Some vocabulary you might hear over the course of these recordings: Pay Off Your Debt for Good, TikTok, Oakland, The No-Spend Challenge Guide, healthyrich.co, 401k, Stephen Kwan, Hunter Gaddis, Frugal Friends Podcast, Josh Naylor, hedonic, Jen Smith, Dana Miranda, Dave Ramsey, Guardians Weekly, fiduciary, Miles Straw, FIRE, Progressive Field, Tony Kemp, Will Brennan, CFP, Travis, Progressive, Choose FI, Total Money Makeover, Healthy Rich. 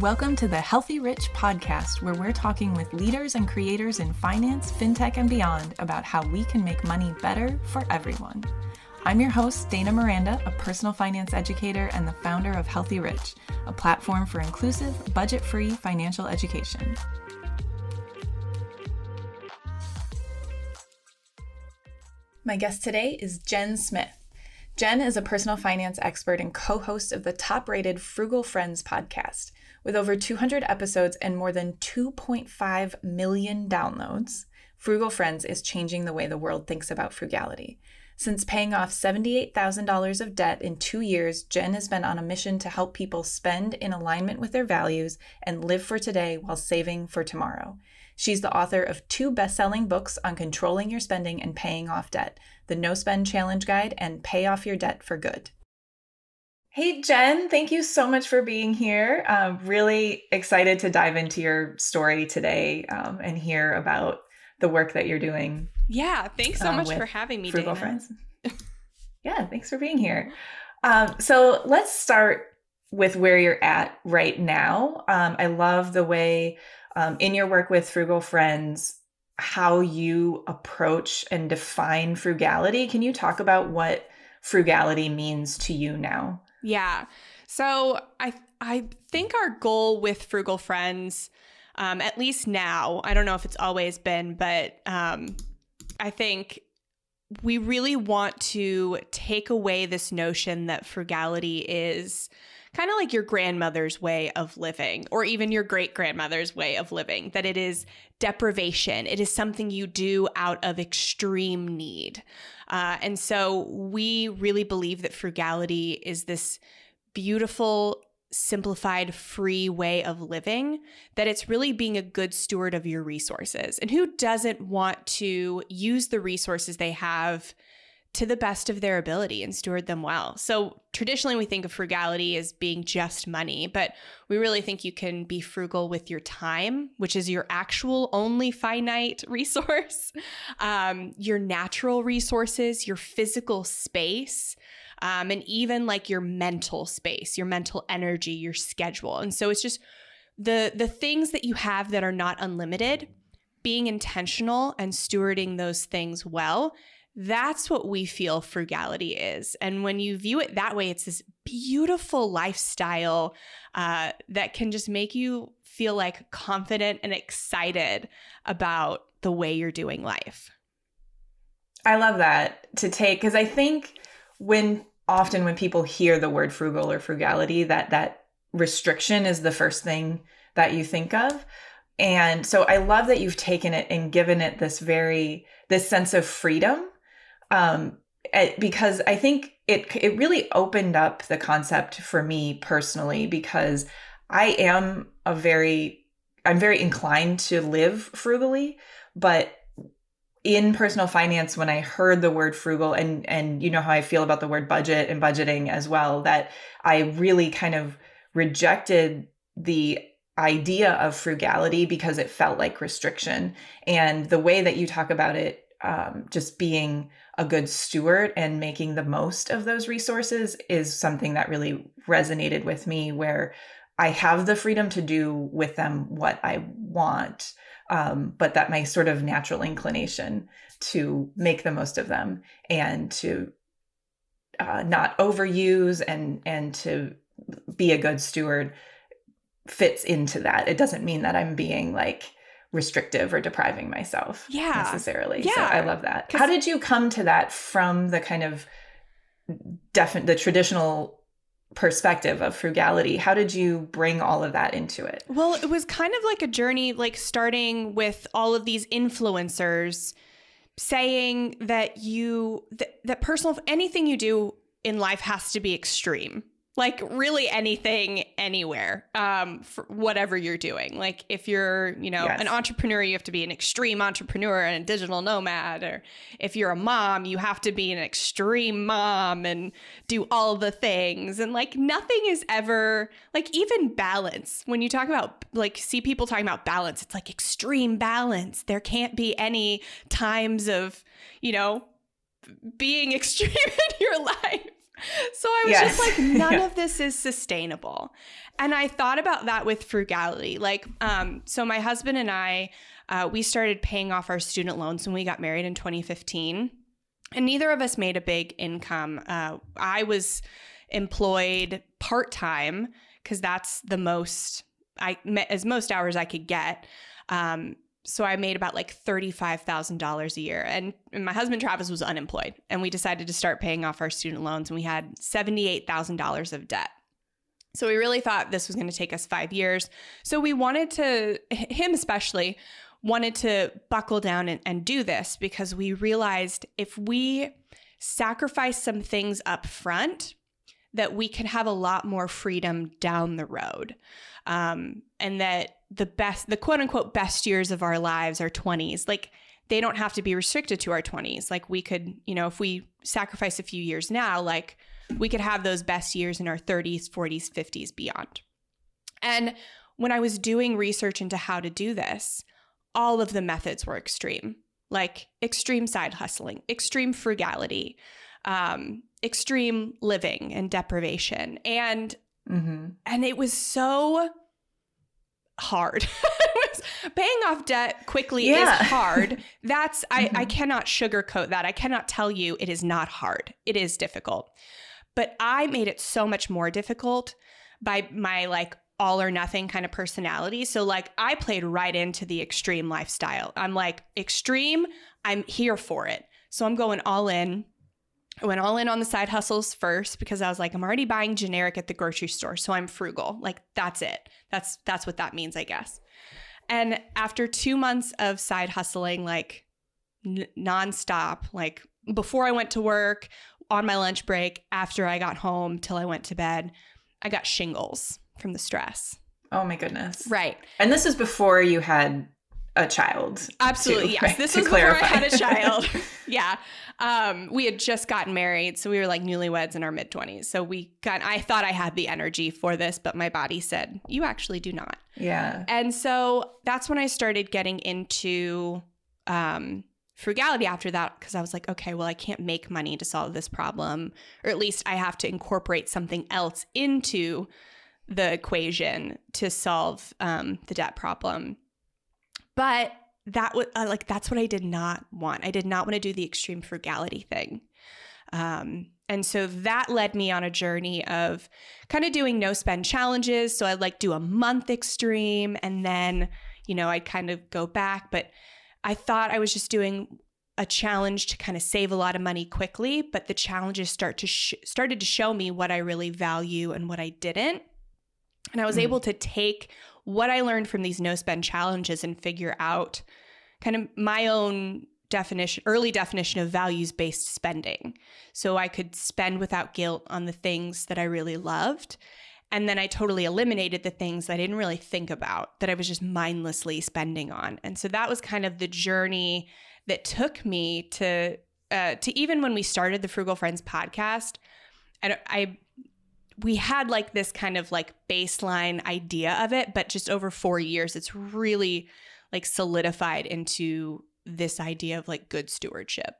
Welcome to the Healthy Rich podcast, where we're talking with leaders and creators in finance, fintech, and beyond about how we can make money better for everyone. I'm your host, Dana Miranda, a personal finance educator and the founder of Healthy Rich, a platform for inclusive, budget-free financial education. My guest today is Jen Smith. Jen is a personal finance expert and co-host of the top-rated Frugal Friends podcast. With over 200 episodes and more than 2.5 million downloads, Frugal Friends is changing the way the world thinks about frugality. Since paying off $78,000 of debt in 2 years, Jen has been on a mission to help people spend in alignment with their values and live for today while saving for tomorrow. She's the author of 2 best-selling books on controlling your spending and paying off debt, The No-Spend Challenge Guide and Pay Off Your Debt for Good. Hey, Jen, thank you so much for being here. I'm really excited to dive into your story today and hear about the work that you're doing. Yeah, thanks so much for having me, Frugal Friends. Yeah, thanks for being here. So let's start with where you're at right now. I love the way in your work with Frugal Friends, how you approach and define frugality. Can you talk about what frugality means to you now? Yeah. So I think our goal with Frugal Friends, at least now, I don't know if it's always been, but I think we really want to take away this notion that frugality is kind of like your grandmother's way of living, or even your great-grandmother's way of living, that it is deprivation. It is something you do out of extreme need. And so we really believe that frugality is this beautiful, simplified, free way of living, that it's really being a good steward of your resources. And who doesn't want to use the resources they have to the best of their ability and steward them well? So traditionally, we think of frugality as being just money, but we really think you can be frugal with your time, which is your actual only finite resource, your natural resources, your physical space, and even like your mental space, your mental energy, your schedule. And so it's just the things that you have that are not unlimited, being intentional and stewarding those things well. That's what we feel frugality is. And when you view it that way, it's this beautiful lifestyle that can just make you feel like confident and excited about the way you're doing life. I love that to take, because I think often when people hear the word frugal or frugality, that restriction is the first thing that you think of. And so I love that you've taken it and given it this sense of freedom. Because I think it really opened up the concept for me personally, because I'm very inclined to live frugally, but in personal finance, when I heard the word frugal, and you know how I feel about the word budget and budgeting as well, that I really kind of rejected the idea of frugality because it felt like restriction. And the way that you talk about it, just being a good steward and making the most of those resources, is something that really resonated with me, where I have the freedom to do with them what I want, but that my sort of natural inclination to make the most of them and to not overuse and to be a good steward fits into that. It doesn't mean that I'm being like restrictive or depriving myself necessarily. Yeah. So I love that. How did you come to that from the kind of the traditional perspective of frugality? How did you bring all of that into it? Well, it was kind of like a journey, like starting with all of these influencers saying that that personal, anything you do in life has to be extreme. Like really anything, anywhere, for whatever you're doing. Like if you're, an entrepreneur, you have to be an extreme entrepreneur and a digital nomad. Or if you're a mom, you have to be an extreme mom and do all the things. And like nothing is ever, like even balance. When you talk about, like see people talking about balance, it's like extreme balance. There can't be any times of, being extreme in your life. So I was just like, none of this is sustainable. And I thought about that with frugality. Like, so my husband and I, we started paying off our student loans when we got married in 2015. And neither of us made a big income. I was employed part-time because that's the most, most hours I could get. So I made about like $35,000 a year, and my husband Travis was unemployed, and we decided to start paying off our student loans, and we had $78,000 of debt. So we really thought this was going to take us 5 years. So we wanted to, him especially, wanted to buckle down and do this because we realized if we sacrifice some things up front, that we could have a lot more freedom down the road. And that the quote unquote best years of our lives are 20s. Like they don't have to be restricted to our 20s. Like we could, you know, if we sacrifice a few years now, like we could have those best years in our 30s, 40s, 50s, beyond. And when I was doing research into how to do this, all of the methods were extreme, like extreme side hustling, extreme frugality, extreme living and deprivation. And it was so hard. Paying off debt quickly is hard. That's, I cannot sugarcoat that. I cannot tell you it is not hard. It is difficult. But I made it so much more difficult by my like all or nothing kind of personality. So like I played right into the extreme lifestyle. I'm like extreme, I'm here for it. So I'm going all in. I went all in on the side hustles first because I was like, I'm already buying generic at the grocery store, so I'm frugal. Like, that's it. That's what that means, I guess. And after 2 months of side hustling, like nonstop, like before I went to work, on my lunch break, after I got home till I went to bed, I got shingles from the stress. Oh my goodness. Right. And this is before you had a child. Absolutely. Yes. Right? This was before I had a child. Yeah. We had just gotten married. So we were like newlyweds in our mid 20s. So I thought I had the energy for this, but my body said, you actually do not. Yeah. And so that's when I started getting into, frugality after that. Cause I was like, okay, well, I can't make money to solve this problem, or at least I have to incorporate something else into the equation to solve, the debt problem. But that was like, that's what I did not want. I did not want to do the extreme frugality thing. And so that led me on a journey of kind of doing no-spend challenges. So I'd like do a month extreme and then, you know, I'd kind of go back. But I thought I was just doing a challenge to kind of save a lot of money quickly. But the challenges started to show me what I really value and what I didn't. And I was able to take what I learned from these no-spend challenges and figure out kind of my own early definition of values-based spending. So I could spend without guilt on the things that I really loved. And then I totally eliminated the things that I didn't really think about, that I was just mindlessly spending on. And so that was kind of the journey that took me to even when we started the Frugal Friends podcast, we had like this kind of like baseline idea of it, but just over 4 years, it's really like solidified into this idea of like good stewardship.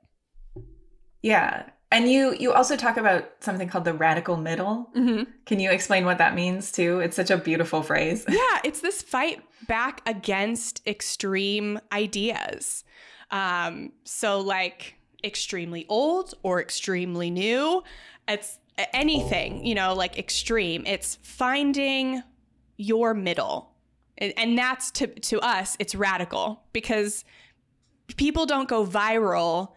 Yeah. And you also talk about something called the radical middle. Mm-hmm. Can you explain what that means too? It's such a beautiful phrase. Yeah. It's this fight back against extreme ideas. So like extremely old or extremely new. It's anything, you know, like extreme. It's finding your middle. And that's to us, it's radical because people don't go viral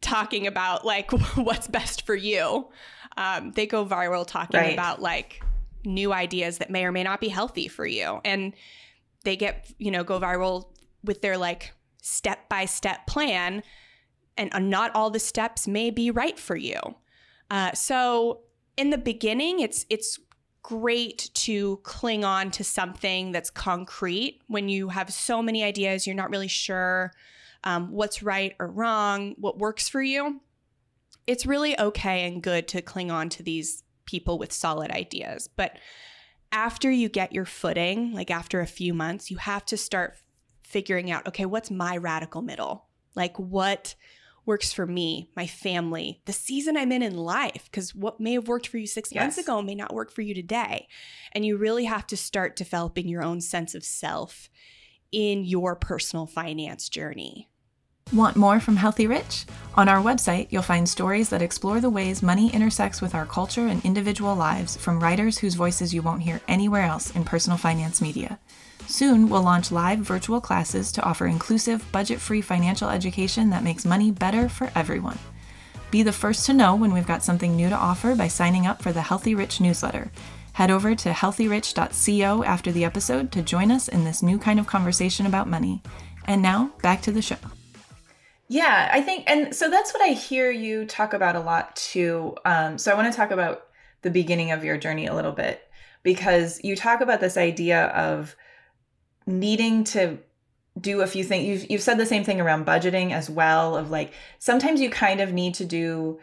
talking about like what's best for you. They go viral talking about like new ideas that may or may not be healthy for you. And they get, you know, go viral with their like step-by-step plan, and not all the steps may be right for you. So in the beginning, it's great to cling on to something that's concrete when you have so many ideas, you're not really sure what's right or wrong, what works for you. It's really okay and good to cling on to these people with solid ideas. But after you get your footing, like after a few months, you have to start figuring out, okay, what's my radical middle? Like what works for me, my family, the season I'm in life, because what may have worked for you 6 months ago may not work for you today. And you really have to start developing your own sense of self in your personal finance journey. Want more from Healthy Rich? On our website, you'll find stories that explore the ways money intersects with our culture and individual lives from writers whose voices you won't hear anywhere else in personal finance media. Soon, we'll launch live virtual classes to offer inclusive, budget-free financial education that makes money better for everyone. Be the first to know when we've got something new to offer by signing up for the Healthy Rich newsletter. Head over to healthyrich.co after the episode to join us in this new kind of conversation about money. And now, back to the show. Yeah, I think, and so that's what I hear you talk about a lot too. So I want to talk about the beginning of your journey a little bit, because you talk about this idea of needing to do a few things. You've said the same thing around budgeting as well, of like, sometimes you kind of need to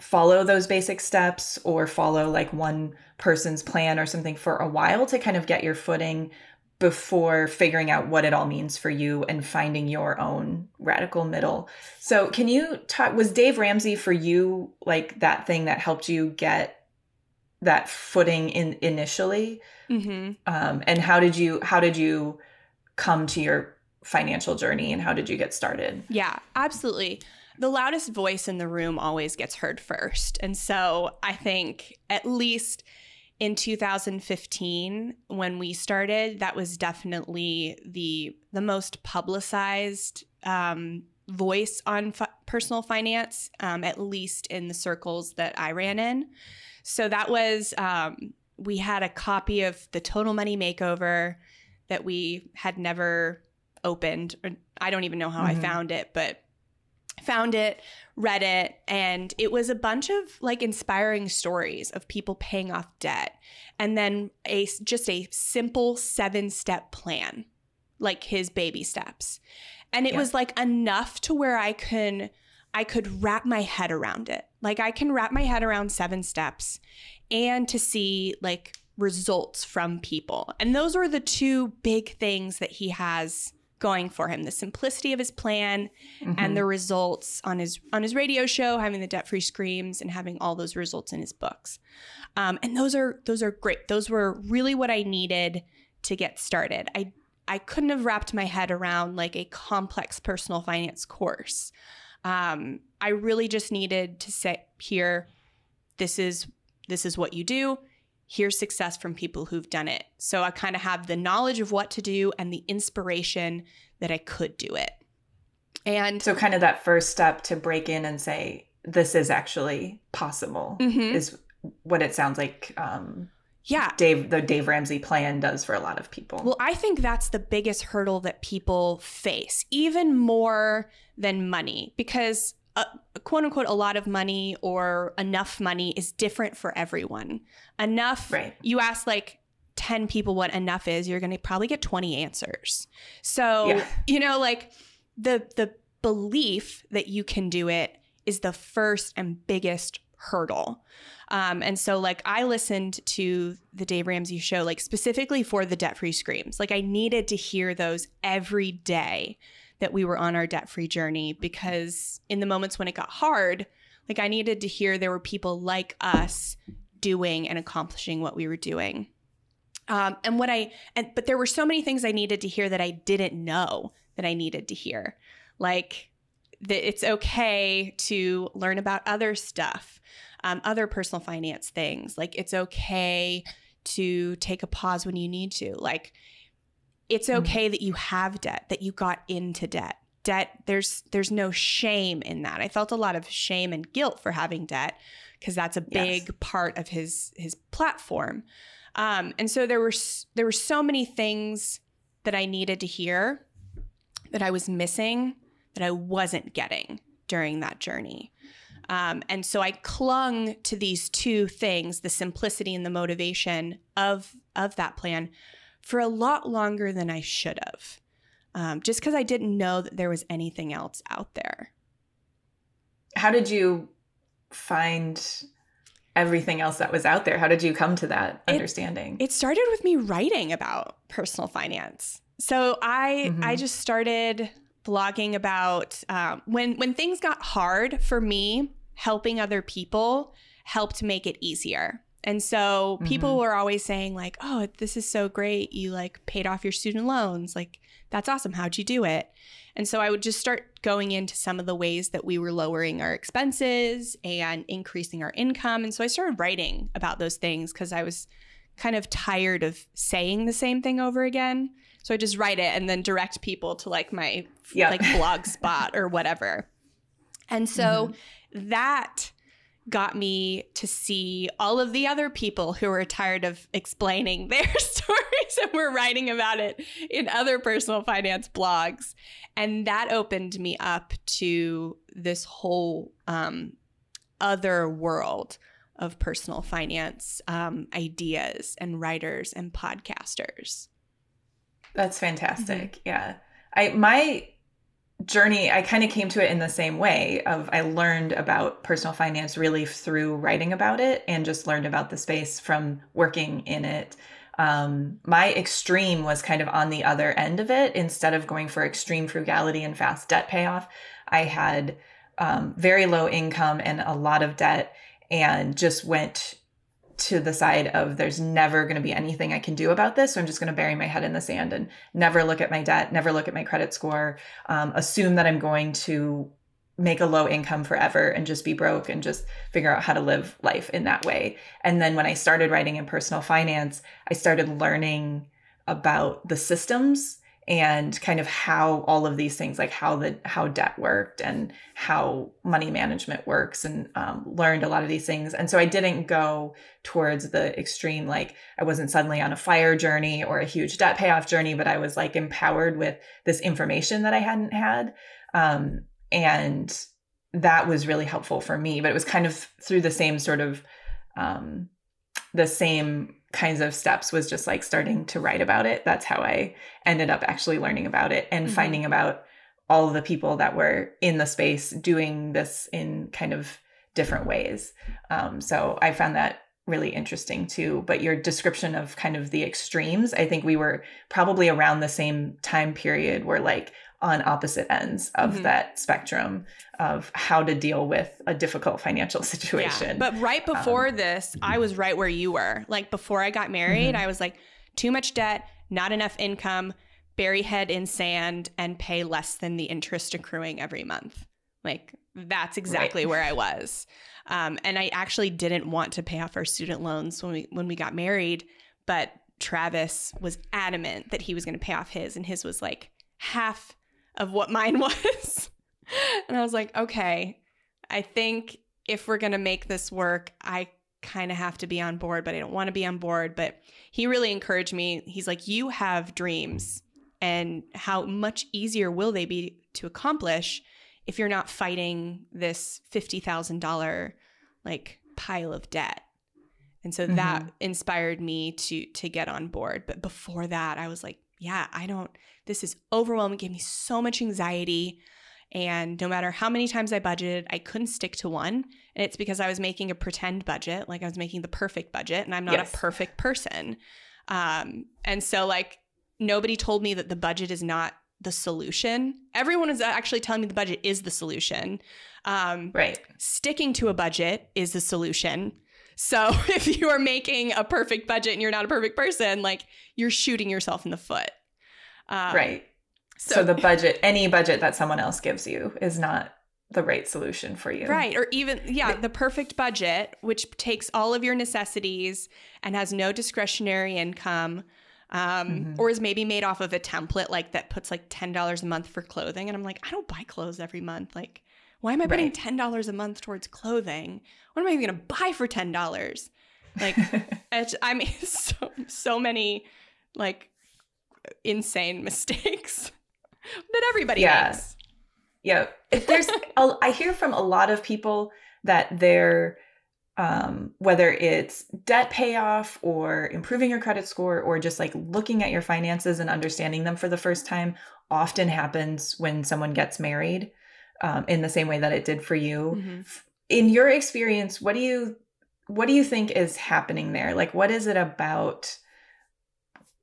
follow those basic steps or follow like one person's plan or something for a while to kind of get your footing before figuring out what it all means for you and finding your own radical middle. So can you talk, was Dave Ramsey for you like that thing that helped you get that footing in initially? Mm-hmm. And how did you come to your financial journey and how did you get started? Yeah, absolutely. The loudest voice in the room always gets heard first. And so I think at least in 2015, when we started, that was definitely the most publicized voice on personal finance, at least in the circles that I ran in. So that was, we had a copy of the Total Money Makeover that we had never opened. I don't even know how I found it, but found it, read it, and it was a bunch of like inspiring stories of people paying off debt, and then just a simple 7-step plan, like his baby steps. And it was like enough to where I could wrap my head around it. Like I can wrap my head around 7 steps and to see like results from people. And those were the two big things that he has going for him, the simplicity of his plan and the results on his radio show, having the debt-free screams and having all those results in his books. And those are great. Those were really what I needed to get started. I couldn't have wrapped my head around like a complex personal finance course. I really just needed to say, here, this is what you do. Here's success from people who've done it. So I kind of have the knowledge of what to do and the inspiration that I could do it. And so kind of that first step to break in and say, this is actually possible is what it sounds like. The Dave Ramsey plan does for a lot of people. Well, I think that's the biggest hurdle that people face, even more than money, because quote unquote, a lot of money or enough money is different for everyone. Enough, you ask like 10 people what enough is, you're going to probably get 20 answers. So, you know, like the belief that you can do it is the first and biggest hurdle. And so like I listened to the Dave Ramsey show, like specifically for the debt-free screams. Like I needed to hear those every day that we were on our debt-free journey, because in the moments when it got hard, like I needed to hear there were people like us doing and accomplishing what we were doing. But there were so many things I needed to hear that I didn't know that I needed to hear. Like that it's okay to learn about other stuff, other personal finance things. Like it's okay to take a pause when you need to. Like it's okay that you have debt, that you got into debt. Debt, there's no shame in that. I felt a lot of shame and guilt for having debt, because that's a big part of his platform. And so there were so many things that I needed to hear that I was missing, that I wasn't getting during that journey. And so I clung to these two things, the simplicity and the motivation of that plan, for a lot longer than I should have, just because I didn't know that there was anything else out there. How did you find everything else that was out there? How did you come to that understanding? It started with me writing about personal finance. So I just started blogging about when things got hard for me, helping other people helped make it easier. And so people mm-hmm. were always saying like, oh, this is so great. You like paid off your student loans. Like, that's awesome. How'd you do it? And so I would just start going into some of the ways that we were lowering our expenses and increasing our income. And so I started writing about those things because I was kind of tired of saying the same thing over again. So I just write it and then direct people to like my like blog spot or whatever. And so mm-hmm. that got me to see all of the other people who were tired of explaining their stories and were writing about it in other personal finance blogs. And that opened me up to this whole other world of personal finance ideas and writers and podcasters. That's fantastic. Mm-hmm. Yeah. My journey, I kind of came to it in the same way of I learned about personal finance really through writing about it and just learned about the space from working in it. My extreme was kind of on the other end of it. Instead of going for extreme frugality and fast debt payoff, I had very low income and a lot of debt and just went to the side of there's never going to be anything I can do about this. So I'm just going to bury my head in the sand and never look at my debt, never look at my credit score, assume that I'm going to make a low income forever and just be broke and just figure out how to live life in that way. And then when I started writing in personal finance, I started learning about the systems and kind of how all of these things, like how debt worked and how money management works, and learned a lot of these things. And so I didn't go towards the extreme, like I wasn't suddenly on a FIRE journey or a huge debt payoff journey, but I was like empowered with this information that I hadn't had. And that was really helpful for me, but it was kind of through the same sort of, the same kinds of steps, was just like starting to write about it. That's how I ended up actually learning about it and mm-hmm. finding about all of the people that were in the space doing this in kind of different ways. So I found that really interesting too. But your description of kind of the extremes, I think we were probably around the same time period. We're like on opposite ends of mm-hmm. that spectrum of how to deal with a difficult financial situation. Yeah. But right before this, I was right where you were. Like before I got married, mm-hmm. I was like, too much debt, not enough income, bury head in sand, and pay less than the interest accruing every month. Like that's exactly where I was. And I actually didn't want to pay off our student loans when we got married, but Travis was adamant that he was going to pay off his, and his was like half of what mine was. And I was like, okay, I think if we're going to make this work, I kind of have to be on board, but I don't want to be on board. But he really encouraged me. He's like, you have dreams, and how much easier will they be to accomplish if you're not fighting this $50,000 like pile of debt. And so mm-hmm. that inspired me to get on board. But before that, I was like, yeah, this is overwhelming. It gave me so much anxiety. And no matter how many times I budgeted, I couldn't stick to one. And it's because I was making a pretend budget, like I was making the perfect budget, and I'm not a perfect person. And so like nobody told me that the budget is not the solution. Everyone is actually telling me the budget is the solution. Right. Sticking to a budget is the solution. So if you are making a perfect budget and you're not a perfect person, like you're shooting yourself in the foot. Right. So the budget, any budget that someone else gives you is not the right solution for you. Right. Or even, the perfect budget, which takes all of your necessities and has no discretionary income, mm-hmm. or is maybe made off of a template like that puts like $10 a month for clothing. And I'm like, I don't buy clothes every month. Like, why am I putting $10 a month towards clothing? What am I even going to buy for $10? Like, I mean, so many like insane mistakes that everybody makes. Yeah. If there's, I hear from a lot of people that they're, whether it's debt payoff or improving your credit score or just like looking at your finances and understanding them for the first time, often happens when someone gets married. In the same way that it did for you. Mm-hmm. In your experience, what do you think is happening there? Like, what is it about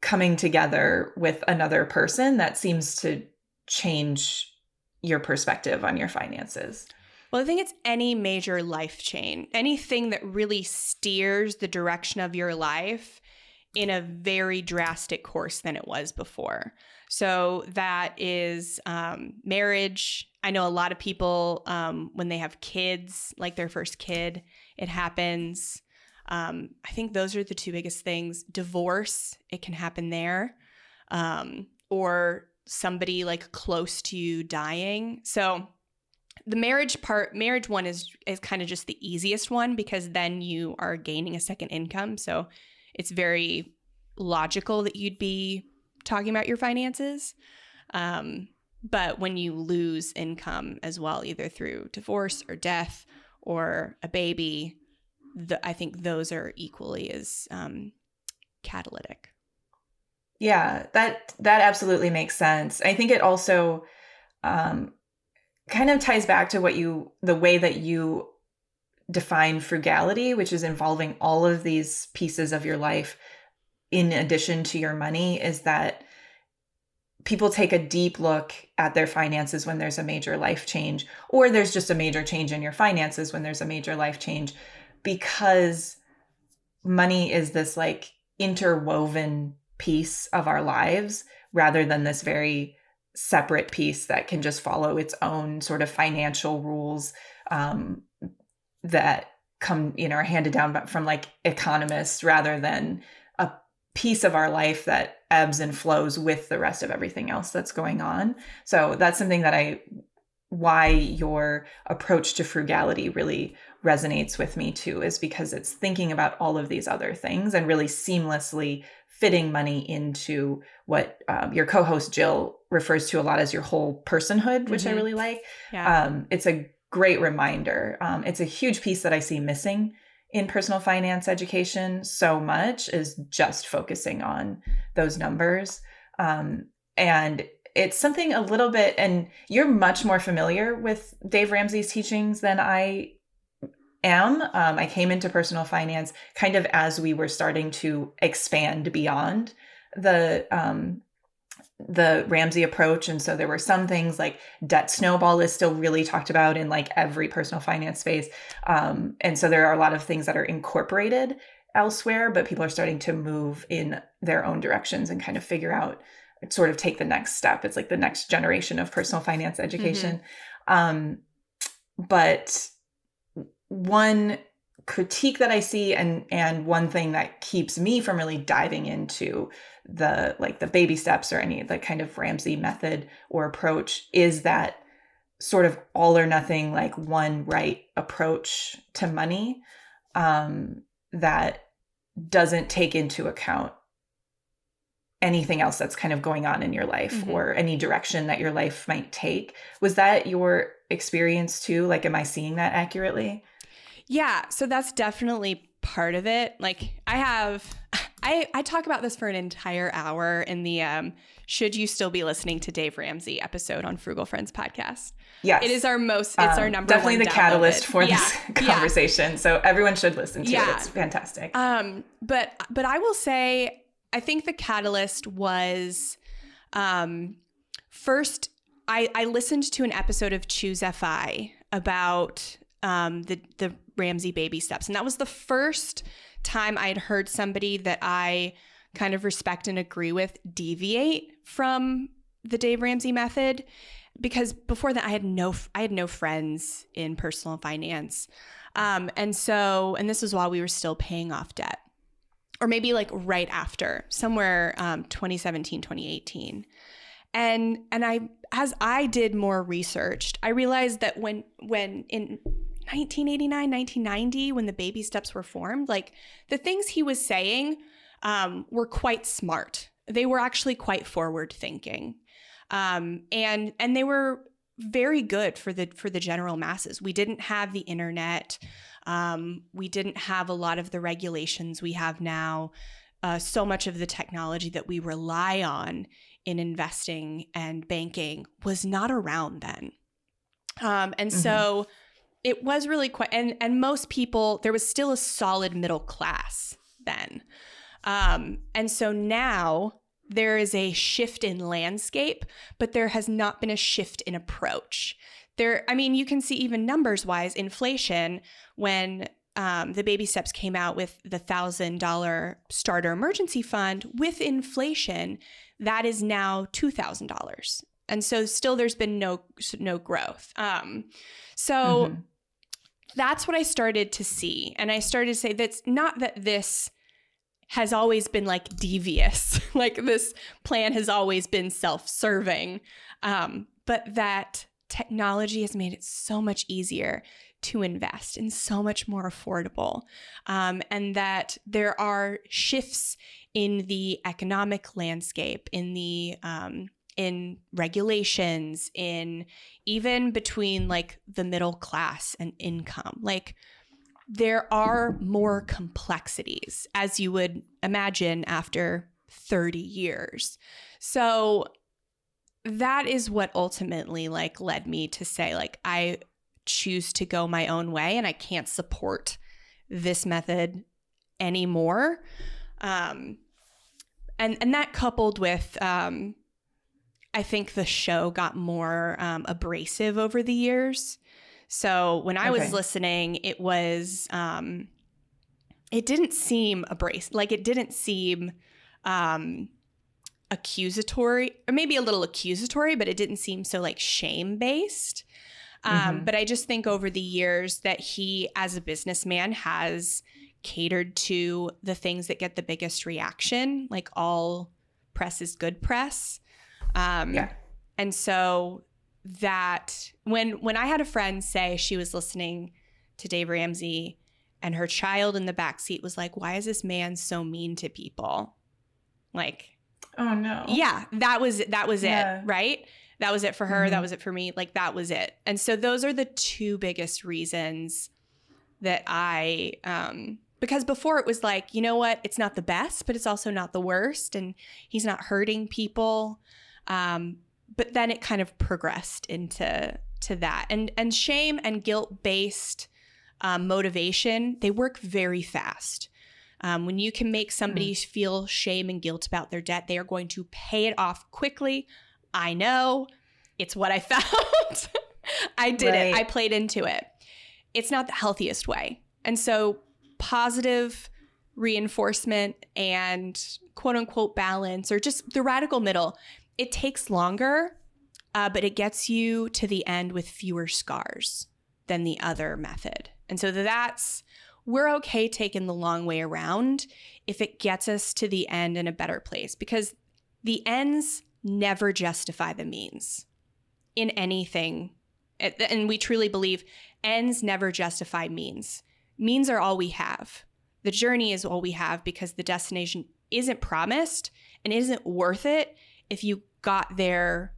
coming together with another person that seems to change your perspective on your finances? Well, I think it's any major life change, anything that really steers the direction of your life in a very drastic course than it was before. So that is marriage. I know a lot of people, when they have kids, like their first kid, it happens. I think those are the two biggest things. Divorce, it can happen there, or somebody like close to you dying. So the marriage part, marriage one is kind of just the easiest one, because then you are gaining a second income. So it's very logical that you'd be talking about your finances. But when you lose income as well, either through divorce or death or a baby, I think those are equally as catalytic. Yeah, that absolutely makes sense. I think it also kind of ties back to the way that you define frugality, which is involving all of these pieces of your life in addition to your money, is that people take a deep look at their finances when there's a major life change, or there's just a major change in your finances when there's a major life change, because money is this like interwoven piece of our lives rather than this very separate piece that can just follow its own sort of financial rules that come, are handed down from like economists, rather than a piece of our life that ebbs and flows with the rest of everything else that's going on. So that's something that why your approach to frugality really resonates with me too, is because it's thinking about all of these other things and really seamlessly fitting money into what your co-host Jill refers to a lot as your whole personhood, which I really like. Yeah. It's a great reminder. It's a huge piece that I see missing in personal finance education so much, is just focusing on those numbers. And it's something a little bit, and you're much more familiar with Dave Ramsey's teachings than I am. I came into personal finance kind of as we were starting to expand beyond the Ramsey approach. And so there were some things like debt snowball is still really talked about in like every personal finance space. And so there are a lot of things that are incorporated elsewhere, but people are starting to move in their own directions and kind of figure out, sort of take the next step. It's like the next generation of personal finance education. But one critique that I see, and one thing that keeps me from really diving into the baby steps or any of the kind of Ramsey method or approach, is that sort of all or nothing, like one right approach to money that doesn't take into account anything else that's kind of going on in your life or any direction that your life might take. Was that your experience too? Like, am I seeing that accurately? Yeah. So that's definitely part of it. Like I talk about this for an entire hour in the, should you still be listening to Dave Ramsey episode on Frugal Friends podcast? Yes. It is our number one. Definitely the catalyst for this conversation. Yeah. So everyone should listen to it. It's fantastic. But I will say, I think the catalyst was, first, I listened to an episode of Choose FI about the Ramsey baby steps. And that was the first time I had heard somebody that I kind of respect and agree with deviate from the Dave Ramsey method. Because before that, I had no friends in personal finance. And this was while we were still paying off debt. Or maybe like right after, somewhere 2017, 2018. And I, as I did more research, I realized that when in 1989, 1990, when the baby steps were formed, like the things he was saying were quite smart. They were actually quite forward thinking. And they were very good for the general masses. We didn't have the internet. We didn't have a lot of the regulations we have now. So much of the technology that we rely on in investing and banking was not around then. So it was really quite, and most people, there was still a solid middle class then. And so now there is a shift in landscape, but there has not been a shift in approach. There, I mean, you can see even numbers-wise, inflation, when the Baby Steps came out with the $1,000 starter emergency fund, with inflation, that is now $2,000. And so still there's been no growth. That's what I started to see. And I started to say, that's not that this has always been like devious, like this plan has always been self-serving, but that technology has made it so much easier to invest and so much more affordable, and that there are shifts in the economic landscape, in the in regulations, in even between like the middle class and income. Like there are more complexities, as you would imagine, after 30 years. So that is what ultimately like led me to say, like, I choose to go my own way and I can't support this method anymore. And that coupled with, I think the show got more abrasive over the years. So when I was listening, it was, it didn't seem abrasive. Like it didn't seem accusatory, or maybe a little accusatory, but it didn't seem so like shame-based. But I just think over the years that he, as a businessman, has catered to the things that get the biggest reaction, like all press is good press. And so that when I had a friend say she was listening to Dave Ramsey and her child in the backseat was like, why is this man so mean to people? Like, oh no. Yeah, that was it, right? That was it for her. Mm-hmm. That was it for me. Like that was it. And so those are the two biggest reasons that I, because before it was like, you know what? It's not the best, but it's also not the worst. And he's not hurting people. But then it kind of progressed into that, and shame and guilt based motivation, they work very fast. When you can make somebody feel shame and guilt about their debt, they are going to pay it off quickly. I know, it's what I found. I did it. I played into it. It's not the healthiest way, and so positive reinforcement and quote unquote balance, or just the radical middle. It takes longer, but it gets you to the end with fewer scars than the other method. And so we're okay taking the long way around if it gets us to the end in a better place, because the ends never justify the means in anything. And we truly believe ends never justify means. Means are all we have. The journey is all we have, because the destination isn't promised and isn't worth it if you got there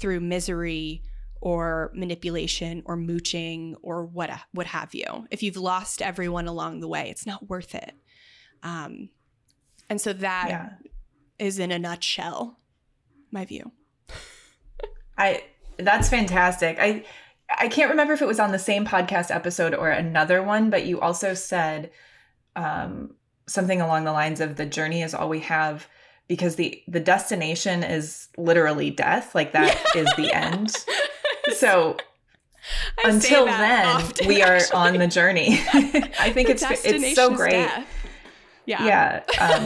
through misery or manipulation or mooching or what have you. If you've lost everyone along the way, it's not worth it. And so that is, in a nutshell, my view. That's fantastic. I can't remember if it was on the same podcast episode or another one, but you also said something along the lines of, the journey is all we have, because the destination is literally death. Like that is the end. So until then, often, we are on the journey. I think it's so great. Death. Yeah.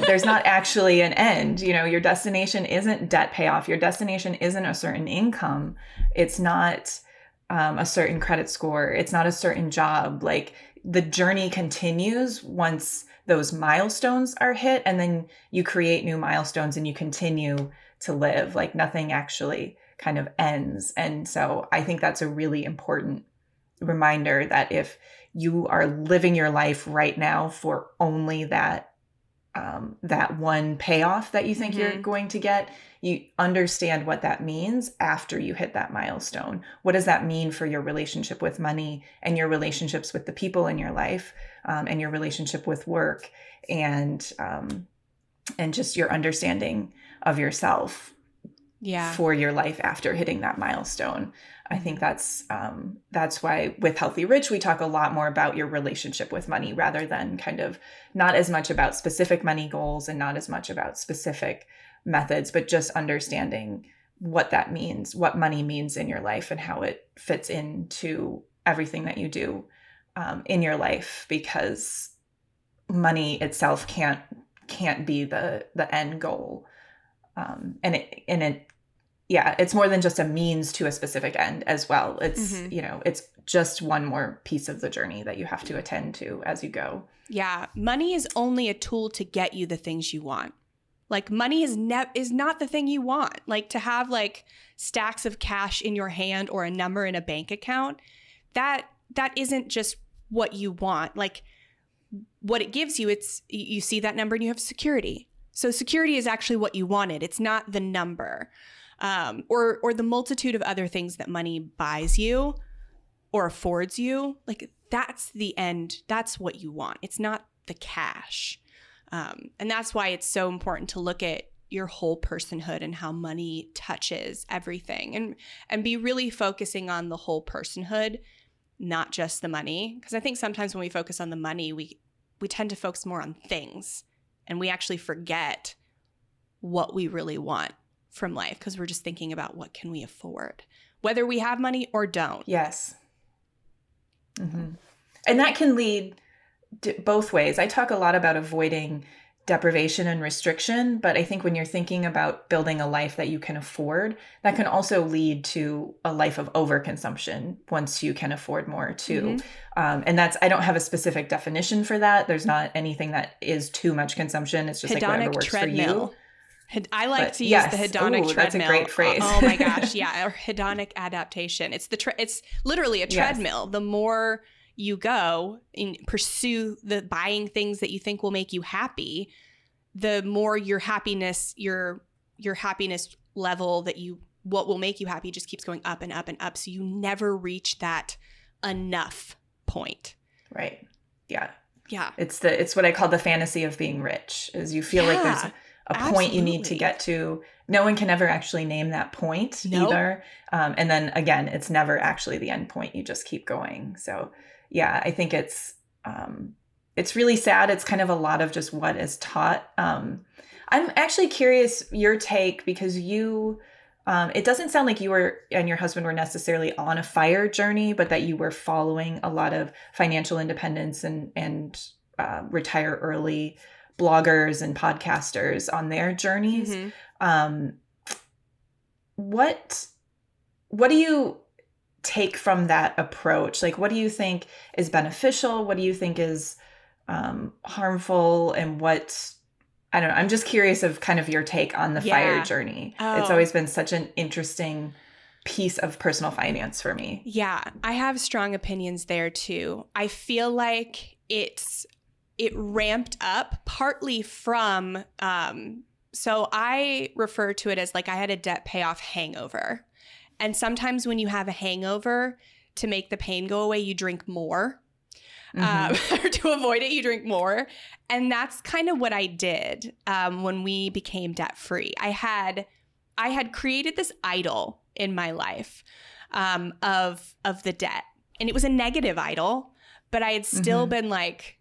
There's not actually an end. You know, your destination isn't debt payoff. Your destination isn't a certain income. It's not a certain credit score. It's not a certain job. Like the journey continues once those milestones are hit, and then you create new milestones and you continue to live. Like nothing actually kind of ends. And so I think that's a really important reminder that if you are living your life right now for only that one payoff that you think you're going to get, you understand what that means after you hit that milestone. What does that mean for your relationship with money and your relationships with the people in your life, and your relationship with work, and just your understanding of yourself for your life after hitting that milestone. I think that's why with Healthy Rich, we talk a lot more about your relationship with money rather than kind of not as much about specific money goals and not as much about specific methods, but just understanding what that means, what money means in your life and how it fits into everything that you do in your life, because money itself can't be the end goal. It's more than just a means to a specific end as well. It's, it's just one more piece of the journey that you have to attend to as you go. Yeah. Money is only a tool to get you the things you want. Like money is not the thing you want. Like to have like stacks of cash in your hand or a number in a bank account, that isn't just what you want. Like what it gives you, it's you see that number and you have security. So security is actually what you wanted. It's not the number or the multitude of other things that money buys you or affords you. Like that's the end. That's what you want. It's not the cash. And that's why it's so important to look at your whole personhood and how money touches everything and be really focusing on the whole personhood, not just the money. Because I think sometimes when we focus on the money, we tend to focus more on things. And we actually forget what we really want from life because we're just thinking about what can we afford, whether we have money or don't. Yes. Mm-hmm. And that can lead both ways. I talk a lot about avoiding deprivation and restriction, but I think when you're thinking about building a life that you can afford, that can also lead to a life of overconsumption once you can afford more too. Mm-hmm. And that's, I don't have a specific definition for that. There's not anything that is too much consumption. It's just hedonic, like whatever works treadmill. For you. I like to use the hedonic treadmill. That's a great phrase. Oh my gosh. Yeah. Or hedonic adaptation. It's it's literally a treadmill. Yes. The more you go and pursue the buying things that you think will make you happy, the more your happiness level that you, what will make you happy just keeps going up and up and up. So you never reach that enough point. Right. Yeah. Yeah. It's what I call the fantasy of being rich, is you feel like there's a point you need to get to. No one can ever actually name that point either. And then again, it's never actually the end point. You just keep going. So yeah, I think it's really sad. It's kind of a lot of just what is taught. I'm actually curious your take, because you, it doesn't sound like you were and your husband were necessarily on a FIRE journey, but that you were following a lot of financial independence and retire early bloggers and podcasters on their journeys. Mm-hmm. What do you take from that approach? Like, what do you think is beneficial? What do you think is harmful? And what, I don't know, I'm just curious of kind of your take on the FIRE journey. Oh. It's always been such an interesting piece of personal finance for me. Yeah, I have strong opinions there too. I feel like it ramped up partly from, so I refer to it as like I had a debt payoff hangover. And sometimes when you have a hangover, to make the pain go away, you drink more. Mm-hmm. To avoid it, you drink more. And that's kind of what I did when we became debt-free. I had created this idol in my life of the debt. And it was a negative idol, but I had still been like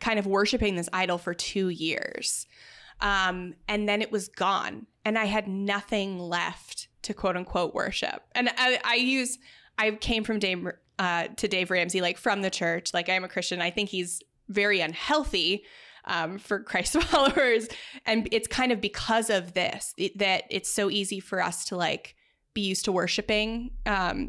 kind of worshiping this idol for 2 years. And then it was gone. And I had nothing left to quote unquote worship. And I came from Dave Ramsey, like from the church, like I'm a Christian. I think he's very unhealthy for Christ followers. And it's kind of because of this, that it's so easy for us to like be used to worshiping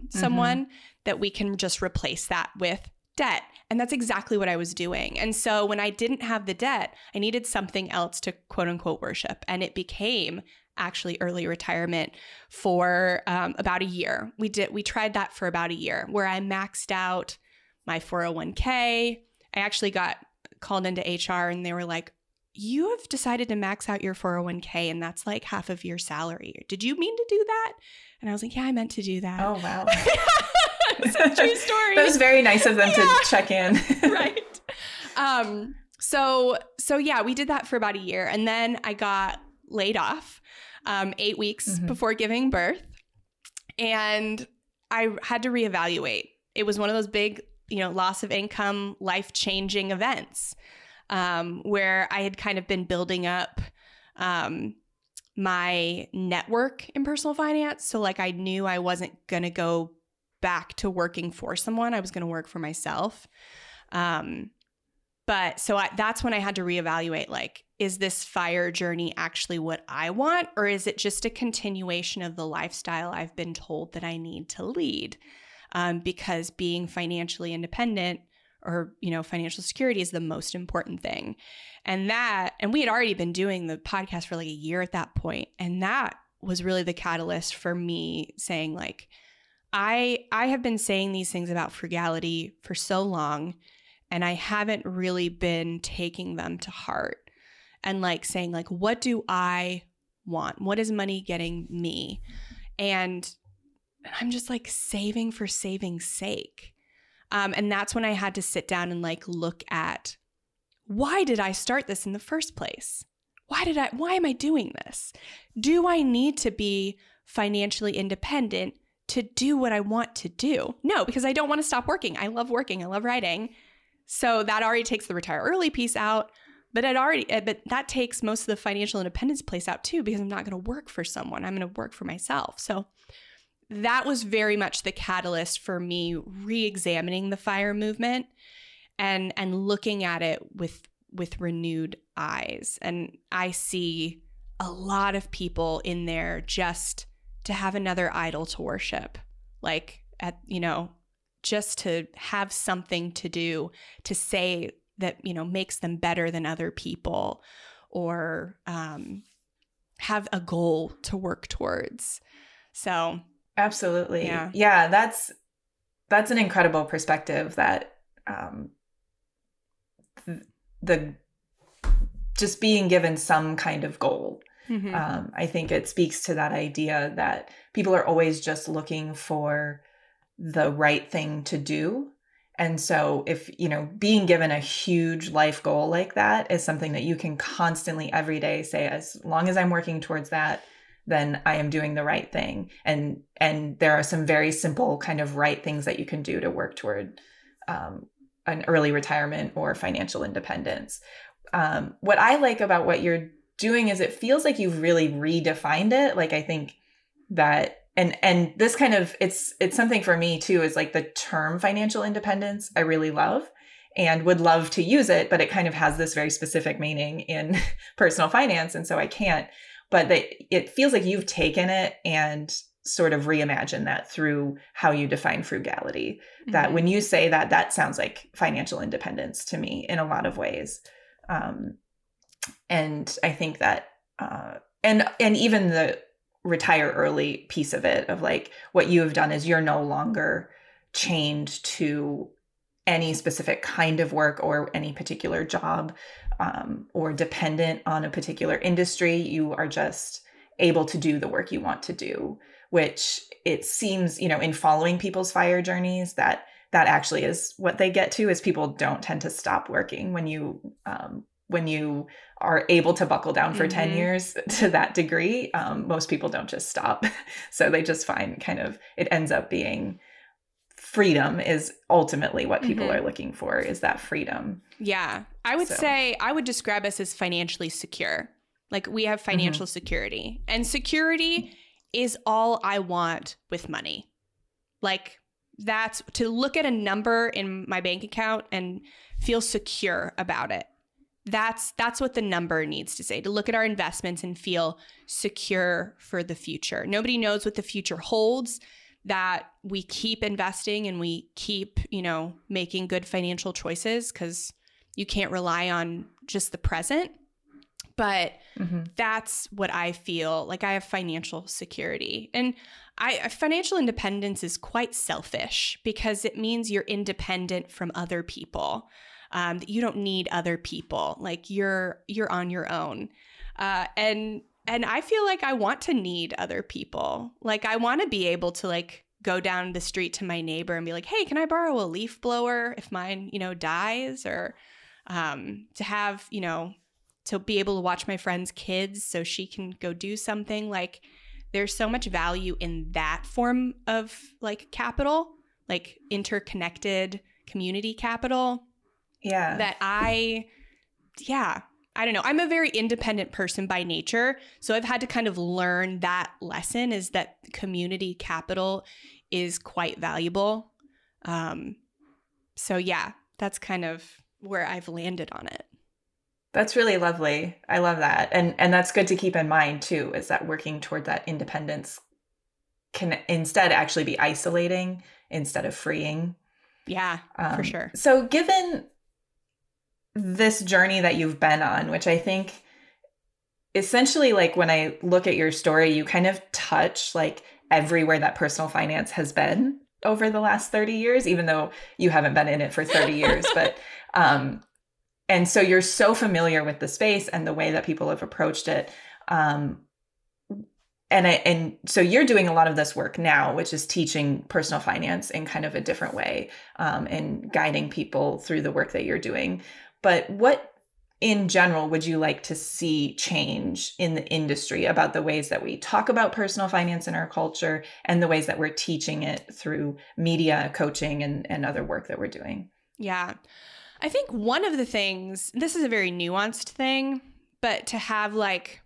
someone that we can just replace that with debt. And that's exactly what I was doing. And so when I didn't have the debt, I needed something else to quote unquote worship. And it became actually early retirement for about a year. We tried that for about a year, where I maxed out my 401k. I actually got called into HR and they were like, you have decided to max out your 401k and that's like half of your salary. Did you mean to do that? And I was like, yeah, I meant to do that. Oh, wow. It's a true story. That was very nice of them to check in. Right. So yeah, we did that for about a year. And then I got laid off 8 weeks before giving birth. And I had to reevaluate. It was one of those big, you know, loss of income, life-changing events where I had kind of been building up my network in personal finance. So like I knew I wasn't going to go back to working for someone. I was going to work for myself. But so that's when I had to reevaluate, like, is this FIRE journey actually what I want? Or is it just a continuation of the lifestyle I've been told that I need to lead? Because being financially independent or, you know, financial security is the most important thing. And we had already been doing the podcast for like a year at that point. And that was really the catalyst for me saying, like, I have been saying these things about frugality for so long, and I haven't really been taking them to heart and like saying, like, what do I want? What is money getting me? And I'm just like saving for saving's sake. And that's when I had to sit down and like look at, why did I start this in the first place? Why am I doing this? Do I need to be financially independent to do what I want to do? No, because I don't want to stop working. I love working. I love writing. So that already takes the retire early piece out, but that takes most of the financial independence place out too, because I'm not going to work for someone. I'm going to work for myself. So that was very much the catalyst for me re-examining the FIRE movement and looking at it with renewed eyes. And I see a lot of people in there just to have another idol to worship, like at, you know, just to have something to do, to say that, you know, makes them better than other people, or have a goal to work towards. So absolutely. Yeah. That's an incredible perspective that just being given some kind of goal. I think it speaks to that idea that people are always just looking for the right thing to do. And so if, you know, being given a huge life goal like that is something that you can constantly every day say, as long as I'm working towards that, then I am doing the right thing. And there are some very simple kind of right things that you can do to work toward an early retirement or financial independence. What I like about what you're doing is it feels like you've really redefined it. Like I think that, and this kind of, it's something for me too, is like the term financial independence I really love and would love to use it, but it kind of has this very specific meaning in personal finance. And so I can't, but it feels like you've taken it and sort of reimagined that through how you define frugality, that when you say that, that sounds like financial independence to me in a lot of ways. And I think that, and even the retire early piece of it, of like what you have done is you're no longer chained to any specific kind of work or any particular job, or dependent on a particular industry. You are just able to do the work you want to do, which it seems, you know, in following people's FIRE journeys, that actually is what they get to, is people don't tend to stop working when you are able to buckle down for 10 years to that degree. Most people don't just stop. So they just find kind of, it ends up being freedom is ultimately what people are looking for, is that freedom. Yeah. I would describe us as financially secure. Like we have financial security, and security is all I want with money. Like that's to look at a number in my bank account and feel secure about it. That's what the number needs to say, to look at our investments and feel secure for the future. Nobody knows what the future holds, that we keep investing and we keep, you know, making good financial choices, because you can't rely on just the present. But that's what I feel like. I have financial security, and financial independence is quite selfish, because it means you're independent from other people. That you don't need other people, like you're on your own, and I feel like I want to need other people. Like I want to be able to like go down the street to my neighbor and be like, hey, can I borrow a leaf blower if mine, you know, dies, or to have, you know, to be able to watch my friend's kids so she can go do something. Like, there's so much value in that form of like capital, like interconnected community capital. Yeah. That I don't know. I'm a very independent person by nature. So I've had to kind of learn that lesson, is that community capital is quite valuable. So yeah, that's kind of where I've landed on it. That's really lovely. I love that. And that's good to keep in mind too, is that working toward that independence can instead actually be isolating instead of freeing. Yeah, for sure. So given this journey that you've been on, which I think essentially, like, when I look at your story, you kind of touch like everywhere that personal finance has been over the last 30 years, even though you haven't been in it for 30 years. But, and so you're so familiar with the space and the way that people have approached it. And so you're doing a lot of this work now, which is teaching personal finance in kind of a different way, and guiding people through the work that you're doing. But what in general would you like to see change in the industry about the ways that we talk about personal finance in our culture and the ways that we're teaching it through media, coaching, and other work that we're doing? Yeah. I think one of the things, this is a very nuanced thing, but to have like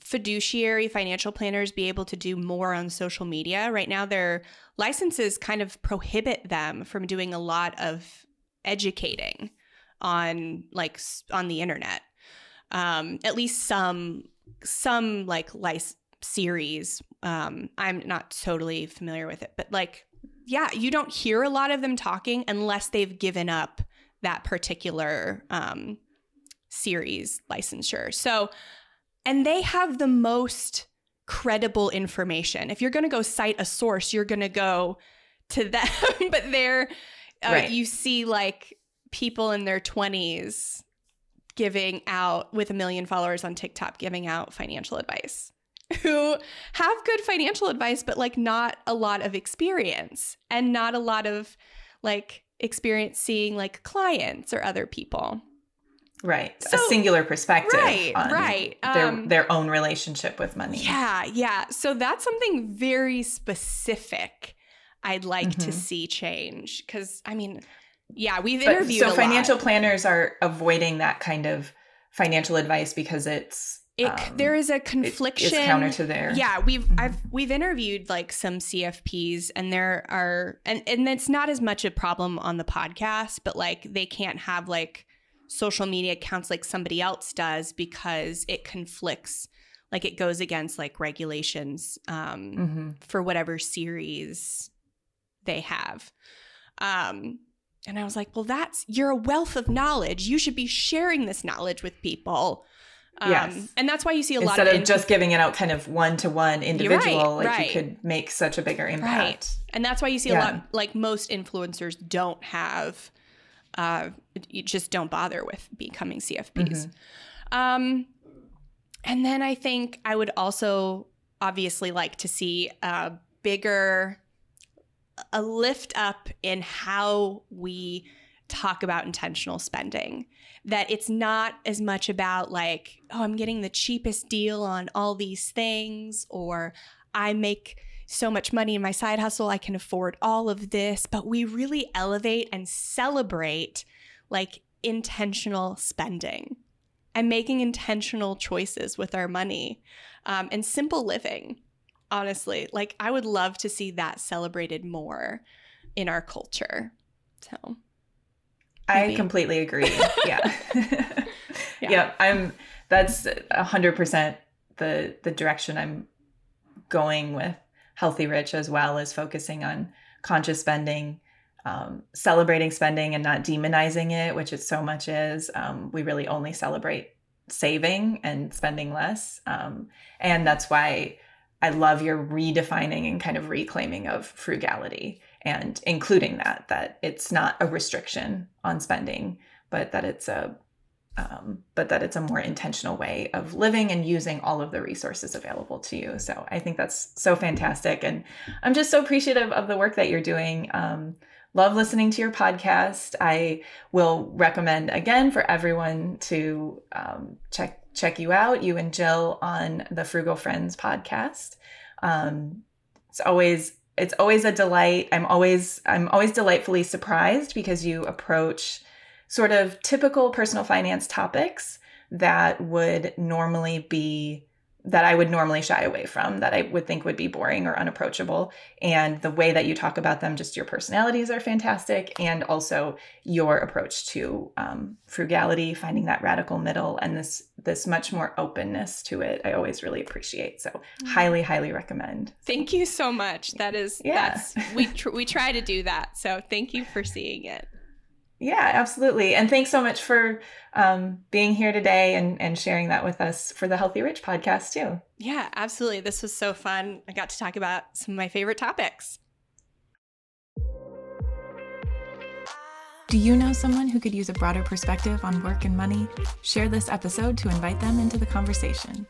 fiduciary financial planners be able to do more on social media. Right now, their licenses kind of prohibit them from doing a lot of educating on the internet. At least some series. I'm not totally familiar with it, but like, yeah, you don't hear a lot of them talking unless they've given up that particular series licensure. So, and they have the most credible information. If you're going to go cite a source, you're going to go to them. But there, right. You see like people in their 20s giving out, with 1 million followers on TikTok, giving out financial advice, who have good financial advice, but like not a lot of experience and not a lot of like experience seeing like clients or other people. Right. So, a singular perspective on their own relationship with money. Yeah. Yeah. So that's something very specific I'd like to see change. Because, I mean, yeah, we've interviewed a lot. So financial planners are avoiding that kind of financial advice because there is a confliction. It's counter to their. Yeah. We've interviewed like some CFPs and and it's not as much a problem on the podcast, but like they can't have like social media accounts like somebody else does because it conflicts, like it goes against like regulations for whatever series they have. And I was like, well, you're a wealth of knowledge. You should be sharing this knowledge with people. Yes. And that's why you see instead of just giving it out kind of one-to-one individual, you could make such a bigger impact. Right. And that's why you see a lot, like most influencers don't have you just don't bother with becoming CFPs. And then I think I would also obviously like to see a lift up in how we talk about intentional spending, that it's not as much about like, oh, I'm getting the cheapest deal on all these things, or I make so much money in my side hustle, I can afford all of this, but we really elevate and celebrate like intentional spending and making intentional choices with our money, and simple living. Honestly, like I would love to see that celebrated more in our culture. So I completely agree. Yeah. Yeah. That's 100% the direction I'm going with Healthy Rich, as well as focusing on conscious spending, celebrating spending and not demonizing it, which it so much is. We really only celebrate saving and spending less. And that's why I love your redefining and kind of reclaiming of frugality and including that it's not a restriction on spending, but that it's a more intentional way of living and using all of the resources available to you. So I think that's so fantastic. And I'm just so appreciative of the work that you're doing love listening to your podcast. I will recommend again for everyone to check you out, you and Jill, on the Frugal Friends podcast. It's always a delight. I'm always delightfully surprised because you approach sort of typical personal finance topics that I would normally shy away from, that I would think would be boring or unapproachable. And the way that you talk about them, just your personalities are fantastic. And also your approach to frugality, finding that radical middle, and this much more openness to it, I always really appreciate. So highly, highly recommend. Thank you so much. We try to do that. So thank you for seeing it. Yeah, absolutely. And thanks so much for being here today and sharing that with us for the Healthy Rich podcast too. Yeah, absolutely. This was so fun. I got to talk about some of my favorite topics. Do you know someone who could use a broader perspective on work and money? Share this episode to invite them into the conversation.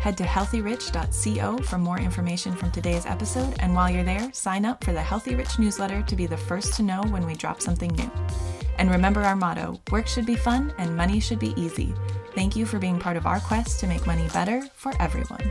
Head to healthyrich.co for more information from today's episode. And while you're there, sign up for the Healthy Rich newsletter to be the first to know when we drop something new. And remember our motto, work should be fun and money should be easy. Thank you for being part of our quest to make money better for everyone.